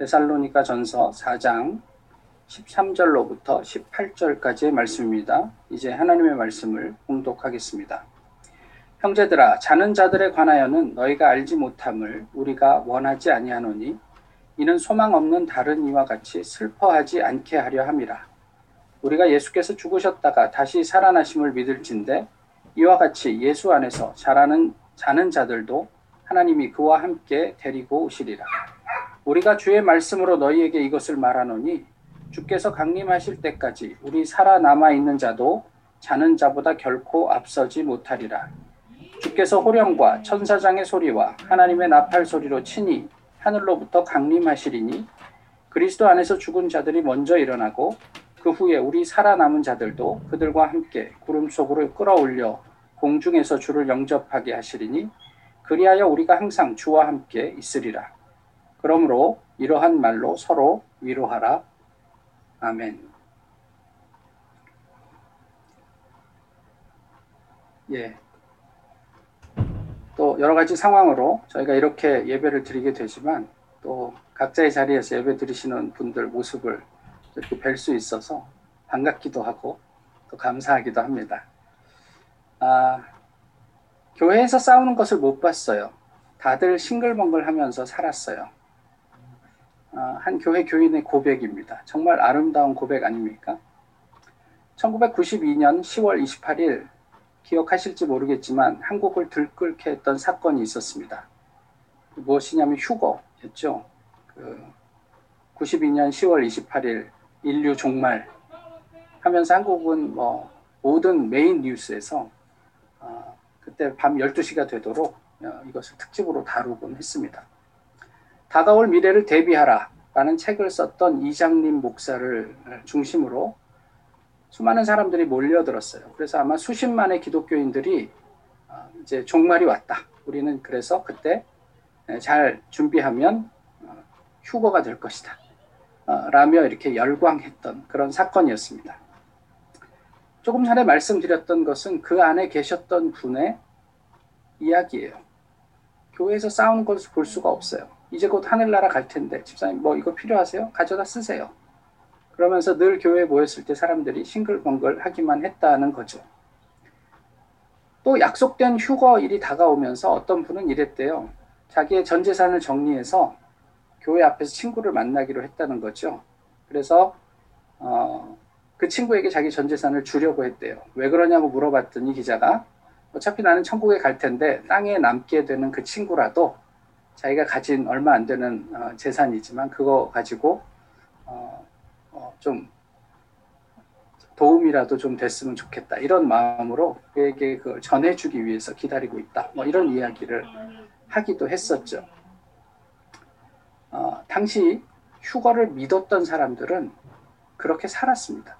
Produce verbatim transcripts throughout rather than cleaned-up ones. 데살로니가 전서 사 장 십삼 절로부터 십팔 절까지의 말씀입니다. 이제 하나님의 말씀을 봉독하겠습니다. 형제들아, 자는 자들에 관하여는 너희가 알지 못함을 우리가 원하지 아니하노니 이는 소망 없는 다른 이와 같이 슬퍼하지 않게 하려 함이라. 우리가 예수께서 죽으셨다가 다시 살아나심을 믿을진데 이와 같이 예수 안에서 자라는, 자는 자들도 하나님이 그와 함께 데리고 오시리라. 우리가 주의 말씀으로 너희에게 이것을 말하노니 주께서 강림하실 때까지 우리 살아남아 있는 자도 자는 자보다 결코 앞서지 못하리라. 주께서 호령과 천사장의 소리와 하나님의 나팔 소리로 친히 하늘로부터 강림하시리니 그리스도 안에서 죽은 자들이 먼저 일어나고 그 후에 우리 살아남은 자들도 그들과 함께 구름 속으로 끌어올려 공중에서 주를 영접하게 하시리니 그리하여 우리가 항상 주와 함께 있으리라. 그러므로 이러한 말로 서로 위로하라. 아멘. 예. 또 여러 가지 상황으로 저희가 이렇게 예배를 드리게 되지만 또 각자의 자리에서 예배 드리시는 분들 모습을 이렇게 뵐 수 있어서 반갑기도 하고 또 감사하기도 합니다. 아, 교회에서 싸우는 것을 못 봤어요. 다들 싱글벙글하면서 살았어요. 아, 한 교회 교인의 고백입니다. 정말 아름다운 고백 아닙니까? 천구백구십이 년 시월 이십팔 일 기억하실지 모르겠지만 한국을 들끓게 했던 사건이 있었습니다. 무엇이냐면 휴거였죠. 그 구십이 년 시월 이십팔 일 인류 종말 하면서 한국은 뭐 모든 메인 뉴스에서 어, 그때 밤 열두 시가 되도록 어, 이것을 특집으로 다루곤 했습니다. 다가올 미래를 대비하라 라는 책을 썼던 이장림 목사를 중심으로 수많은 사람들이 몰려들었어요. 그래서 아마 수십만의 기독교인들이 어, 이제 종말이 왔다. 우리는 그래서 그때 잘 준비하면 어, 휴거가 될 것이다. 라며 이렇게 열광했던 그런 사건이었습니다. 조금 전에 말씀드렸던 것은 그 안에 계셨던 분의 이야기예요. 교회에서 싸우는 것을 볼 수가 없어요. 이제 곧 하늘나라 갈 텐데 집사님 뭐 이거 필요하세요? 가져다 쓰세요. 그러면서 늘 교회에 모였을 때 사람들이 싱글벙글 하기만 했다는 거죠. 또 약속된 휴거일이 다가오면서 어떤 분은 이랬대요. 자기의 전 재산을 정리해서 교회 앞에서 친구를 만나기로 했다는 거죠. 그래서 어, 그 친구에게 자기 전 재산을 주려고 했대요. 왜 그러냐고 물어봤더니 기자가 어차피 나는 천국에 갈 텐데 땅에 남게 되는 그 친구라도 자기가 가진 얼마 안 되는 어, 재산이지만 그거 가지고 어, 어, 좀 도움이라도 좀 됐으면 좋겠다. 이런 마음으로 그에게 그걸 전해주기 위해서 기다리고 있다. 뭐 이런 이야기를 하기도 했었죠. 어, 당시 휴거를 믿었던 사람들은 그렇게 살았습니다.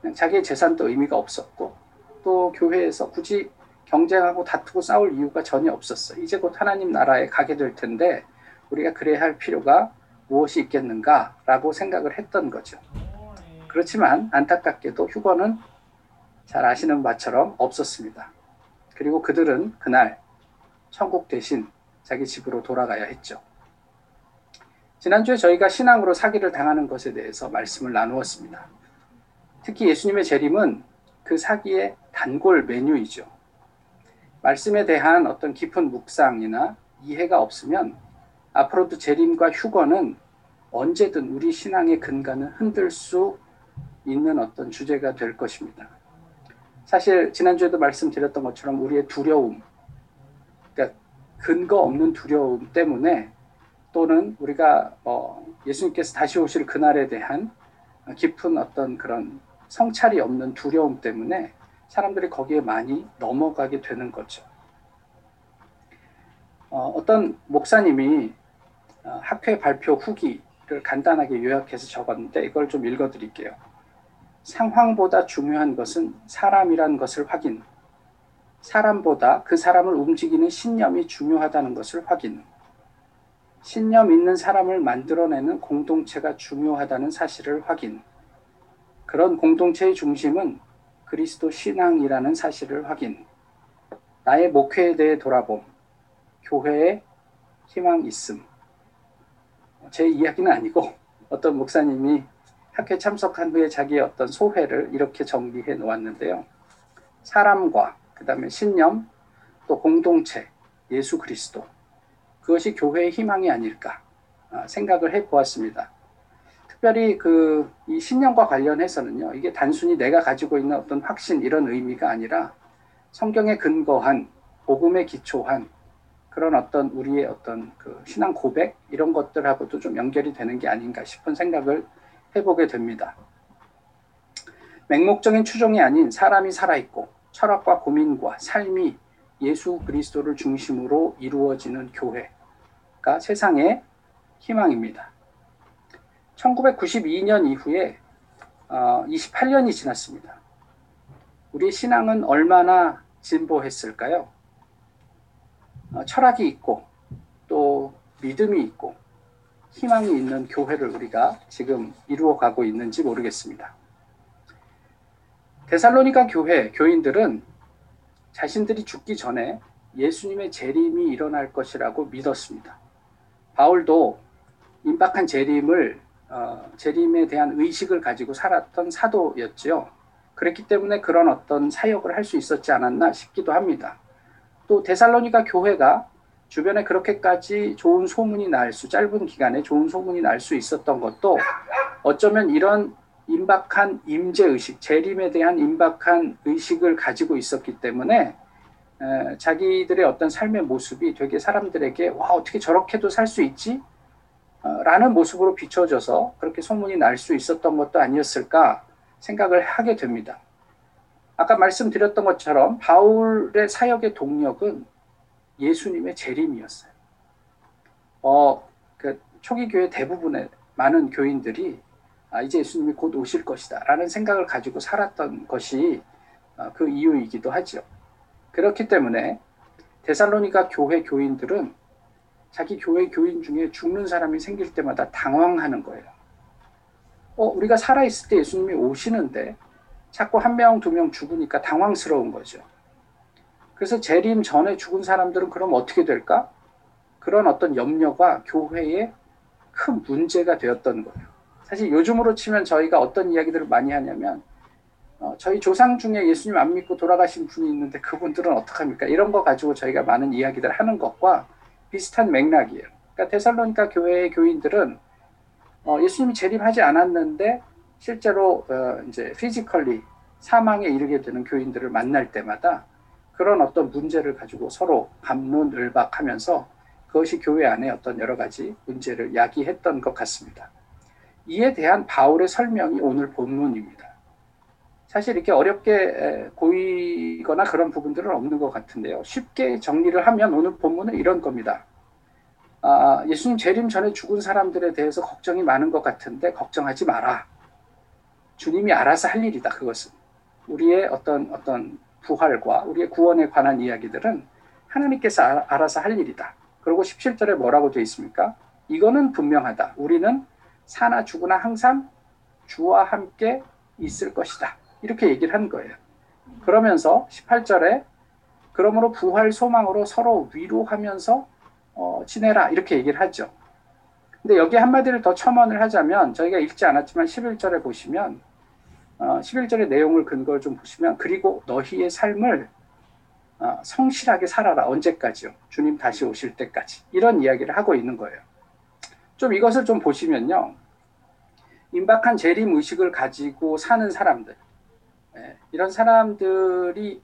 그냥 자기의 재산도 의미가 없었고 또 교회에서 굳이 경쟁하고 다투고 싸울 이유가 전혀 없었어요. 이제 곧 하나님 나라에 가게 될 텐데 우리가 그래야 할 필요가 무엇이 있겠는가라고 생각을 했던 거죠. 그렇지만 안타깝게도 휴거는 잘 아시는 바처럼 없었습니다. 그리고 그들은 그날 천국 대신 자기 집으로 돌아가야 했죠. 지난주에 저희가 신앙으로 사기를 당하는 것에 대해서 말씀을 나누었습니다. 특히 예수님의 재림은 그 사기의 단골 메뉴이죠. 말씀에 대한 어떤 깊은 묵상이나 이해가 없으면 앞으로도 재림과 휴거는 언제든 우리 신앙의 근간을 흔들 수 있는 어떤 주제가 될 것입니다. 사실 지난주에도 말씀드렸던 것처럼 우리의 두려움, 그러니까 근거 없는 두려움 때문에 또는 우리가 예수님께서 다시 오실 그날에 대한 깊은 어떤 그런 성찰이 없는 두려움 때문에 사람들이 거기에 많이 넘어가게 되는 거죠. 어떤 목사님이 학회 발표 후기를 간단하게 요약해서 적었는데 이걸 좀 읽어드릴게요. 상황보다 중요한 것은 사람이란 것을 확인, 사람보다 그 사람을 움직이는 신념이 중요하다는 것을 확인, 신념 있는 사람을 만들어내는 공동체가 중요하다는 사실을 확인. 그런 공동체의 중심은 그리스도 신앙이라는 사실을 확인. 나의 목회에 대해 돌아봄. 교회의 희망 있음. 제 이야기는 아니고 어떤 목사님이 학회 참석한 후에 자기의 어떤 소회를 이렇게 정리해 놓았는데요. 사람과 그 다음에 신념 또 공동체 예수 그리스도 그것이 교회의 희망이 아닐까 생각을 해 보았습니다. 특별히 그 이 신념과 관련해서는요, 이게 단순히 내가 가지고 있는 어떤 확신 이런 의미가 아니라 성경에 근거한 복음에 기초한 그런 어떤 우리의 어떤 그 신앙 고백 이런 것들하고도 좀 연결이 되는 게 아닌가 싶은 생각을 해보게 됩니다. 맹목적인 추종이 아닌 사람이 살아있고 철학과 고민과 삶이 예수 그리스도를 중심으로 이루어지는 교회가 세상의 희망입니다. 천구백구십이 년 이후에 이십팔 년이 지났습니다. 우리 신앙은 얼마나 진보했을까요? 철학이 있고 또 믿음이 있고 희망이 있는 교회를 우리가 지금 이루어가고 있는지 모르겠습니다. 데살로니가 교회 교인들은 자신들이 죽기 전에 예수님의 재림이 일어날 것이라고 믿었습니다. 바울도 임박한 재림을 어, 재림에 대한 의식을 가지고 살았던 사도였지요. 그랬기 때문에 그런 어떤 사역을 할 수 있었지 않았나 싶기도 합니다. 또 데살로니가 교회가 주변에 그렇게까지 좋은 소문이 날 수, 짧은 기간에 좋은 소문이 날 수 있었던 것도 어쩌면 이런 임박한 임재의식, 재림에 대한 임박한 의식을 가지고 있었기 때문에 에, 자기들의 어떤 삶의 모습이 되게 사람들에게 와 어떻게 저렇게도 살 수 있지? 라는 모습으로 비춰져서 그렇게 소문이 날 수 있었던 것도 아니었을까 생각을 하게 됩니다. 아까 말씀드렸던 것처럼 바울의 사역의 동력은 예수님의 재림이었어요. 어, 그 초기 교회 대부분의 많은 교인들이 아, 이제 예수님이 곧 오실 것이다 라는 생각을 가지고 살았던 것이 그 이유이기도 하죠. 그렇기 때문에 데살로니가 교회 교인들은 자기 교회 교인 중에 죽는 사람이 생길 때마다 당황하는 거예요. 어, 우리가 살아있을 때 예수님이 오시는데 자꾸 한 명, 두 명 죽으니까 당황스러운 거죠. 그래서 재림 전에 죽은 사람들은 그럼 어떻게 될까? 그런 어떤 염려가 교회에 큰 문제가 되었던 거예요. 사실 요즘으로 치면 저희가 어떤 이야기들을 많이 하냐면 어, 저희 조상 중에 예수님 안 믿고 돌아가신 분이 있는데 그분들은 어떡합니까? 이런 거 가지고 저희가 많은 이야기들 하는 것과 비슷한 맥락이에요. 그러니까 데살로니가 교회의 교인들은 어, 예수님이 재림하지 않았는데 실제로 어, 이제 피지컬리 사망에 이르게 되는 교인들을 만날 때마다 그런 어떤 문제를 가지고 서로 갑론을박하면서 그것이 교회 안에 어떤 여러 가지 문제를 야기했던 것 같습니다. 이에 대한 바울의 설명이 오늘 본문입니다. 사실 이렇게 어렵게 보이거나 그런 부분들은 없는 것 같은데요. 쉽게 정리를 하면 오늘 본문은 이런 겁니다. 아, 예수님 재림 전에 죽은 사람들에 대해서 걱정이 많은 것 같은데 걱정하지 마라. 주님이 알아서 할 일이다. 그것은 우리의 어떤 어떤 부활과 우리의 구원에 관한 이야기들은 하나님께서 알아서 할 일이다. 그리고 십칠 절에 뭐라고 되어 있습니까? 이거는 분명하다. 우리는 사나 죽으나 항상 주와 함께 있을 것이다. 이렇게 얘기를 한 거예요. 그러면서 십팔 절에 그러므로 부활 소망으로 서로 위로하면서 어, 지내라 이렇게 얘기를 하죠. 근데 여기 한마디를 더 첨언을 하자면 저희가 읽지 않았지만 십일 절에 보시면 어, 십일 절의 내용을 근거를 좀 보시면 그리고 너희의 삶을 어, 성실하게 살아라. 언제까지요? 주님 다시 오실 때까지. 이런 이야기를 하고 있는 거예요. 좀 이것을 좀 보시면요. 임박한 재림 의식을 가지고 사는 사람들 이런 사람들에게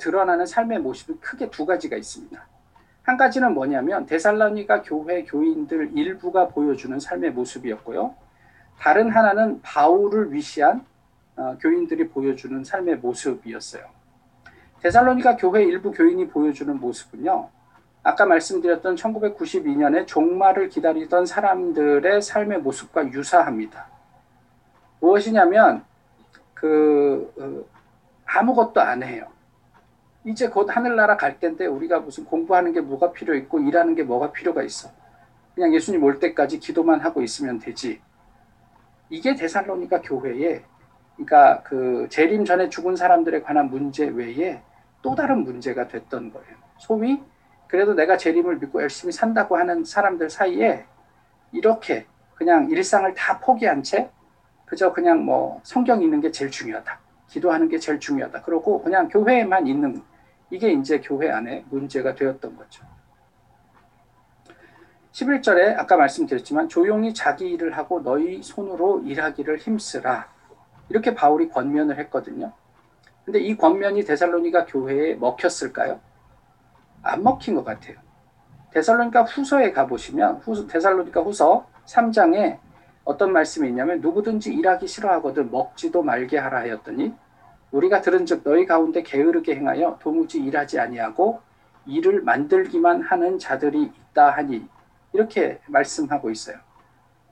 드러나는 삶의 모습이 크게 두 가지가 있습니다. 한 가지는 뭐냐면 데살로니가 교회 교인들 일부가 보여주는 삶의 모습이었고요. 다른 하나는 바울을 위시한 어, 교인들이 보여주는 삶의 모습이었어요. 데살로니가 교회 일부 교인이 보여주는 모습은요. 아까 말씀드렸던 천구백구십이 년에 종말을 기다리던 사람들의 삶의 모습과 유사합니다. 무엇이냐면 그 아무것도 안 해요. 이제 곧 하늘나라 갈 텐데 우리가 무슨 공부하는 게 뭐가 필요 있고 일하는 게 뭐가 필요가 있어. 그냥 예수님 올 때까지 기도만 하고 있으면 되지. 이게 데살로니가 교회에 그러니까 그 재림 전에 죽은 사람들에 관한 문제 외에 또 다른 문제가 됐던 거예요. 소위 그래도 내가 재림을 믿고 열심히 산다고 하는 사람들 사이에 이렇게 그냥 일상을 다 포기한 채 그저 그냥 뭐 성경 읽는 게 제일 중요하다, 기도하는 게 제일 중요하다, 그러고 그냥 교회에만 있는, 이게 이제 교회 안에 문제가 되었던 거죠. 십일 절에 아까 말씀드렸지만 조용히 자기 일을 하고 너희 손으로 일하기를 힘쓰라, 이렇게 바울이 권면을 했거든요. 근데 이 권면이 데살로니가 교회에 먹혔을까요? 안 먹힌 것 같아요. 데살로니가 후서에 가보시면 후서, 데살로니가 후서 삼 장에 어떤 말씀이 있냐면 누구든지 일하기 싫어하거든 먹지도 말게 하라 하였더니 우리가 들은즉 너희 가운데 게으르게 행하여 도무지 일하지 아니하고 일을 만들기만 하는 자들이 있다 하니, 이렇게 말씀하고 있어요.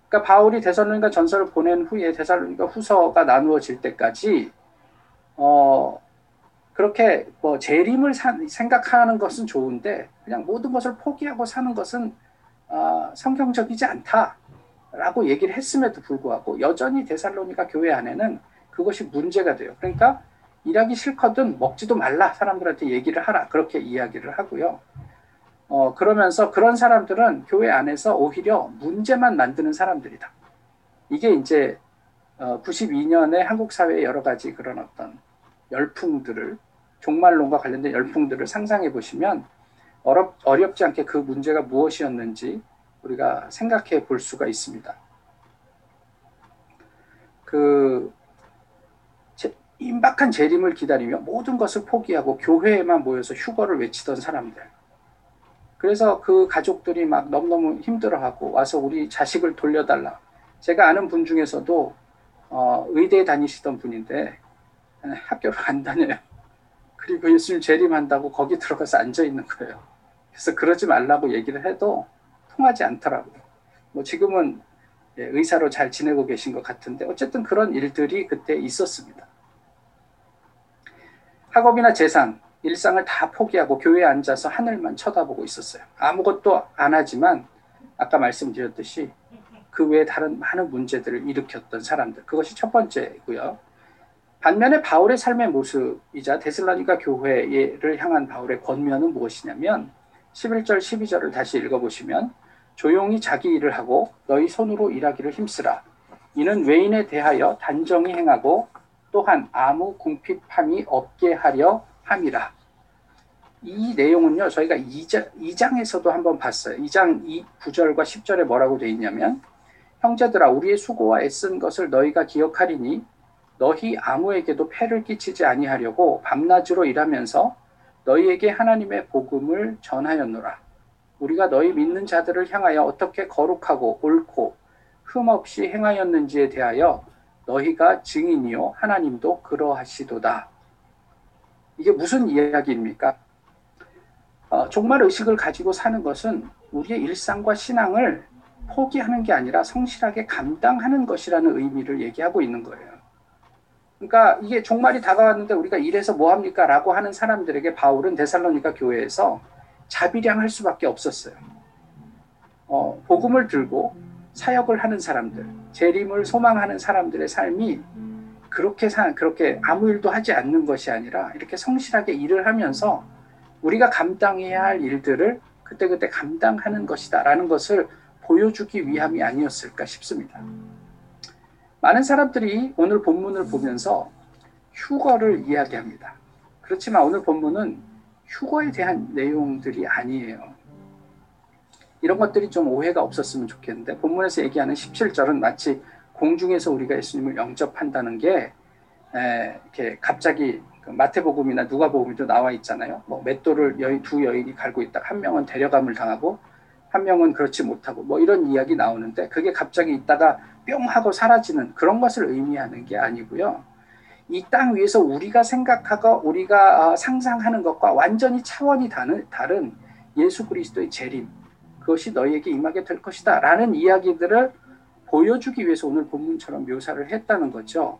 그러니까 바울이 데살로니가 전서를 보낸 후에 데살로니가 후서가 나누어질 때까지 어 그렇게 뭐 재림을 사, 생각하는 것은 좋은데 그냥 모든 것을 포기하고 사는 것은 어, 성경적이지 않다라고 얘기를 했음에도 불구하고 여전히 데살로니가 교회 안에는 그것이 문제가 돼요. 그러니까 일하기 싫거든 먹지도 말라, 사람들한테 얘기를 하라, 그렇게 이야기를 하고요. 어, 그러면서 그런 사람들은 교회 안에서 오히려 문제만 만드는 사람들이다. 이게 이제 어, 구십이 년에 한국 사회의 여러 가지 그런 어떤 열풍들을, 종말론과 관련된 열풍들을 상상해 보시면 어렵, 어렵지 않게 그 문제가 무엇이었는지 우리가 생각해 볼 수가 있습니다. 그 제, 임박한 재림을 기다리며 모든 것을 포기하고 교회에만 모여서 휴거를 외치던 사람들. 그래서 그 가족들이 막 너무너무 힘들어하고 와서 우리 자식을 돌려달라. 제가 아는 분 중에서도 어, 의대에 다니시던 분인데 학교를 안 다녀요. 그리고 예수님 재림한다고 거기 들어가서 앉아있는 거예요. 그래서 그러지 말라고 얘기를 해도 통하지 않더라고요. 뭐 지금은 의사로 잘 지내고 계신 것 같은데 어쨌든 그런 일들이 그때 있었습니다. 학업이나 재산, 일상을 다 포기하고 교회에 앉아서 하늘만 쳐다보고 있었어요. 아무것도 안 하지만 아까 말씀드렸듯이 그 외에 다른 많은 문제들을 일으켰던 사람들, 그것이 첫 번째고요. 반면에 바울의 삶의 모습이자 데살로니가 교회를 향한 바울의 권면은 무엇이냐면 십일 절 십이 절을 다시 읽어보시면 조용히 자기 일을 하고 너희 손으로 일하기를 힘쓰라. 이는 외인에 대하여 단정히 행하고 또한 아무 궁핍함이 없게 하려 함이라. 이 내용은요 저희가 이 장에서도 한번 봤어요. 이 장 구 절과 십 절에 뭐라고 되어 있냐면 형제들아 우리의 수고와 애쓴 것을 너희가 기억하리니 너희 아무에게도 폐를 끼치지 아니하려고 밤낮으로 일하면서 너희에게 하나님의 복음을 전하였노라. 우리가 너희 믿는 자들을 향하여 어떻게 거룩하고 옳고 흠없이 행하였는지에 대하여 너희가 증인이요 하나님도 그러하시도다. 이게 무슨 이야기입니까? 어, 종말 의식을 가지고 사는 것은 우리의 일상과 신앙을 포기하는 게 아니라 성실하게 감당하는 것이라는 의미를 얘기하고 있는 거예요. 그러니까 이게 종말이 다가왔는데 우리가 일해서 뭐합니까? 라고 하는 사람들에게 바울은 데살로니가 교회에서 자비량할 수밖에 없었어요. 어, 복음을 들고 사역을 하는 사람들, 재림을 소망하는 사람들의 삶이 그렇게, 사, 그렇게 아무 일도 하지 않는 것이 아니라 이렇게 성실하게 일을 하면서 우리가 감당해야 할 일들을 그때그때 감당하는 것이다 라는 것을 보여주기 위함이 아니었을까 싶습니다. 많은 사람들이 오늘 본문을 보면서 휴거를 이야기합니다. 그렇지만 오늘 본문은 휴거에 대한 내용들이 아니에요. 이런 것들이 좀 오해가 없었으면 좋겠는데 본문에서 얘기하는 십칠 절은 마치 공중에서 우리가 예수님을 영접한다는 게 에, 이렇게 갑자기 마태복음이나 누가복음에도 나와 있잖아요. 뭐 맷돌을 여인, 두 여인이 갈고 있다가 한 명은 데려감을 당하고 한 명은 그렇지 못하고 뭐 이런 이야기 나오는데 그게 갑자기 있다가 뿅 하고 사라지는 그런 것을 의미하는 게 아니고요. 이 땅 위에서 우리가 생각하고 우리가 상상하는 것과 완전히 차원이 다른, 다른 예수 그리스도의 재림, 그것이 너희에게 임하게 될 것이다 라는 이야기들을 보여주기 위해서 오늘 본문처럼 묘사를 했다는 거죠.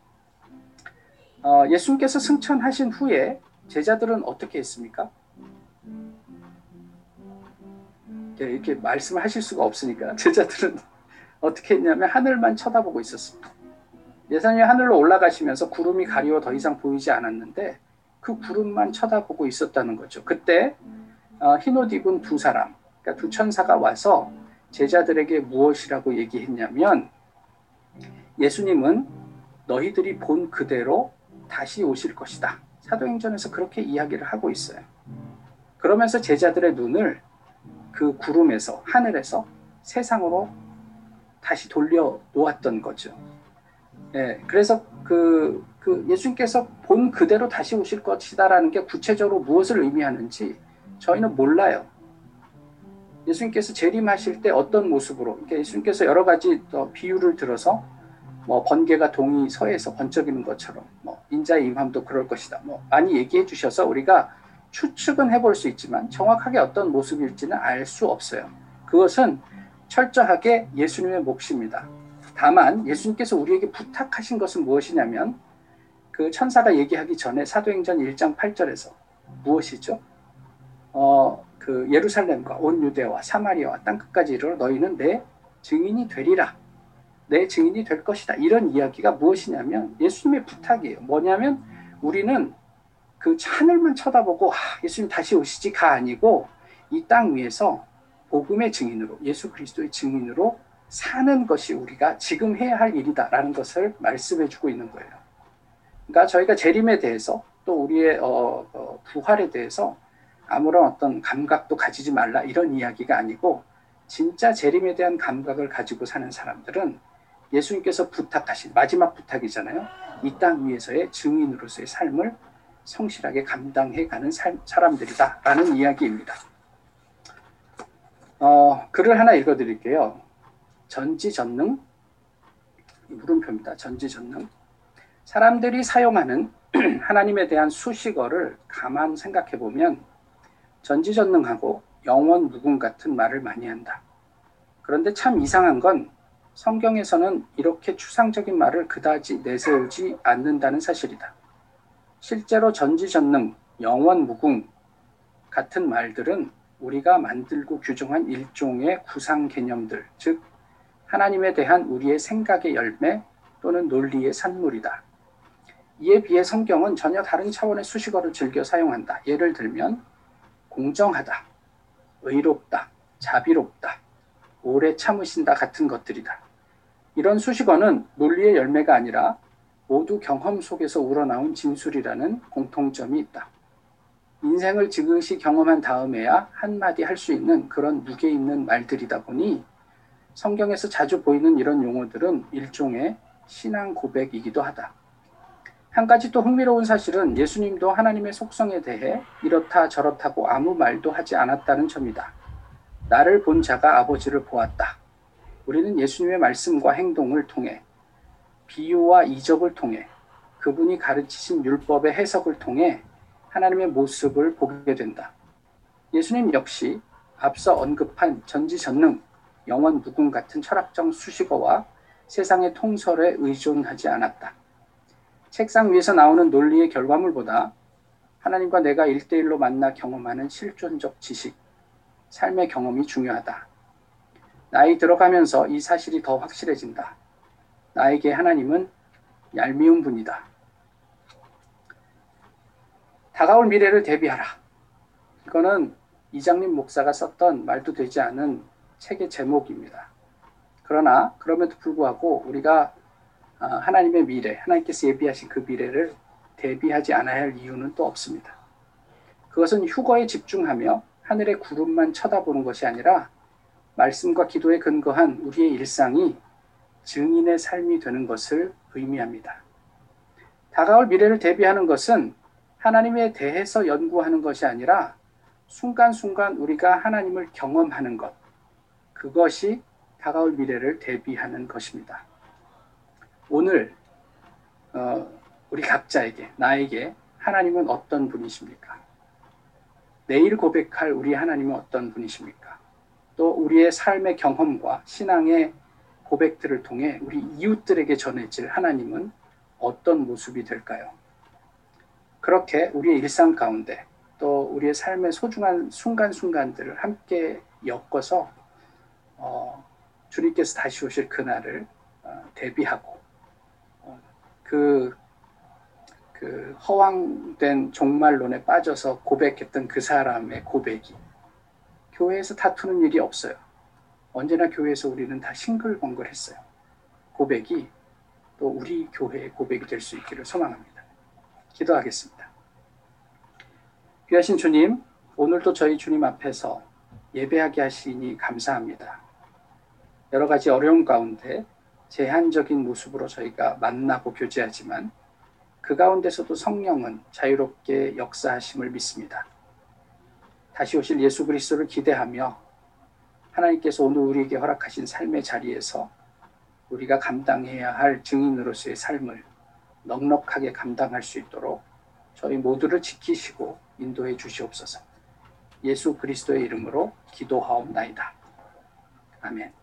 어, 예수님께서 승천하신 후에 제자들은 어떻게 했습니까? 이렇게 말씀을 하실 수가 없으니까 제자들은 어떻게 했냐면 하늘만 쳐다보고 있었습니다. 예수님이 하늘로 올라가시면서 구름이 가리워 더 이상 보이지 않았는데 그 구름만 쳐다보고 있었다는 거죠. 그때 어, 흰옷 입은 두 사람, 그러니까 두 천사가 와서 제자들에게 무엇이라고 얘기했냐면, 예수님은 너희들이 본 그대로 다시 오실 것이다. 사도행전에서 그렇게 이야기를 하고 있어요. 그러면서 제자들의 눈을 그 구름에서, 하늘에서 세상으로 다시 돌려 놓았던 거죠. 예, 그래서 그, 그 예수님께서 본 그대로 다시 오실 것이다라는 게 구체적으로 무엇을 의미하는지 저희는 몰라요. 예수님께서 재림하실 때 어떤 모습으로, 그러니까 예수님께서 여러 가지 비유를 들어서 뭐 번개가 동이 서에서 번쩍이는 것처럼, 뭐 인자의 임함도 그럴 것이다, 뭐 많이 얘기해 주셔서 우리가 추측은 해볼 수 있지만 정확하게 어떤 모습일지는 알 수 없어요. 그것은 철저하게 예수님의 몫입니다. 다만 예수님께서 우리에게 부탁하신 것은 무엇이냐면, 그 천사가 얘기하기 전에 사도행전 일 장 팔 절에서 무엇이죠? 어, 그 예루살렘과 온 유대와 사마리아와 땅끝까지 이르러 너희는 내 증인이 되리라, 내 증인이 될 것이다. 이런 이야기가 무엇이냐면 예수님의 부탁이에요. 뭐냐면 우리는 그 하늘만 쳐다보고 아, 예수님 다시 오시지가 아니고 이 땅 위에서 복음의 증인으로, 예수 그리스도의 증인으로 사는 것이 우리가 지금 해야 할 일이다라는 것을 말씀해 주고 있는 거예요. 그러니까 저희가 재림에 대해서 또 우리의 어, 어, 부활에 대해서 아무런 어떤 감각도 가지지 말라 이런 이야기가 아니고, 진짜 재림에 대한 감각을 가지고 사는 사람들은 예수님께서 부탁하신 마지막 부탁이잖아요. 이 땅 위에서의 증인으로서의 삶을 성실하게 감당해가는 사람들이다 라는 이야기입니다. 어, 글을 하나 읽어드릴게요. 전지전능, 물음표입니다. 전지전능. 사람들이 사용하는 하나님에 대한 수식어를 가만 생각해보면 전지전능하고 영원 무궁 같은 말을 많이 한다. 그런데 참 이상한 건 성경에서는 이렇게 추상적인 말을 그다지 내세우지 않는다는 사실이다. 실제로 전지전능, 영원 무궁 같은 말들은 우리가 만들고 규정한 일종의 구상 개념들, 즉 하나님에 대한 우리의 생각의 열매 또는 논리의 산물이다. 이에 비해 성경은 전혀 다른 차원의 수식어를 즐겨 사용한다. 예를 들면 공정하다, 의롭다, 자비롭다, 오래 참으신다 같은 것들이다. 이런 수식어는 논리의 열매가 아니라 모두 경험 속에서 우러나온 진술이라는 공통점이 있다. 인생을 지그시 경험한 다음에야 한마디 할 수 있는 그런 무게 있는 말들이다 보니 성경에서 자주 보이는 이런 용어들은 일종의 신앙 고백이기도 하다. 한 가지 또 흥미로운 사실은 예수님도 하나님의 속성에 대해 이렇다 저렇다고 아무 말도 하지 않았다는 점이다. 나를 본 자가 아버지를 보았다. 우리는 예수님의 말씀과 행동을 통해, 비유와 이적을 통해, 그분이 가르치신 율법의 해석을 통해 하나님의 모습을 보게 된다. 예수님 역시 앞서 언급한 전지전능, 영원 무궁 같은 철학적 수식어와 세상의 통설에 의존하지 않았다. 책상 위에서 나오는 논리의 결과물보다 하나님과 내가 일대일로 만나 경험하는 실존적 지식, 삶의 경험이 중요하다. 나이 들어가면서 이 사실이 더 확실해진다. 나에게 하나님은 얄미운 분이다. 다가올 미래를 대비하라. 이거는 이장림 목사가 썼던 말도 되지 않은 책의 제목입니다. 그러나 그럼에도 불구하고 우리가 하나님의 미래, 하나님께서 예비하신 그 미래를 대비하지 않아야 할 이유는 또 없습니다. 그것은 휴거에 집중하며 하늘의 구름만 쳐다보는 것이 아니라 말씀과 기도에 근거한 우리의 일상이 증인의 삶이 되는 것을 의미합니다. 다가올 미래를 대비하는 것은 하나님에 대해서 연구하는 것이 아니라 순간순간 우리가 하나님을 경험하는 것, 그것이 다가올 미래를 대비하는 것입니다. 오늘 어, 우리 각자에게, 나에게 하나님은 어떤 분이십니까? 내일 고백할 우리 하나님은 어떤 분이십니까? 또 우리의 삶의 경험과 신앙의 고백들을 통해 우리 이웃들에게 전해질 하나님은 어떤 모습이 될까요? 그렇게 우리의 일상 가운데 또 우리의 삶의 소중한 순간순간들을 함께 엮어서 어, 주님께서 다시 오실 그날을 어, 대비하고 그, 그 허황된 종말론에 빠져서 고백했던 그 사람의 고백이 교회에서 다투는 일이 없어요. 언제나 교회에서 우리는 다 싱글벙글했어요. 고백이 또 우리 교회의 고백이 될 수 있기를 소망합니다. 기도하겠습니다. 귀하신 주님, 오늘도 저희 주님 앞에서 예배하게 하시니 감사합니다. 여러 가지 어려운 가운데 제한적인 모습으로 저희가 만나고 교제하지만 그 가운데서도 성령은 자유롭게 역사하심을 믿습니다. 다시 오실 예수 그리스도를 기대하며 하나님께서 오늘 우리에게 허락하신 삶의 자리에서 우리가 감당해야 할 증인으로서의 삶을 넉넉하게 감당할 수 있도록 저희 모두를 지키시고 인도해 주시옵소서. 예수 그리스도의 이름으로 기도하옵나이다. 아멘.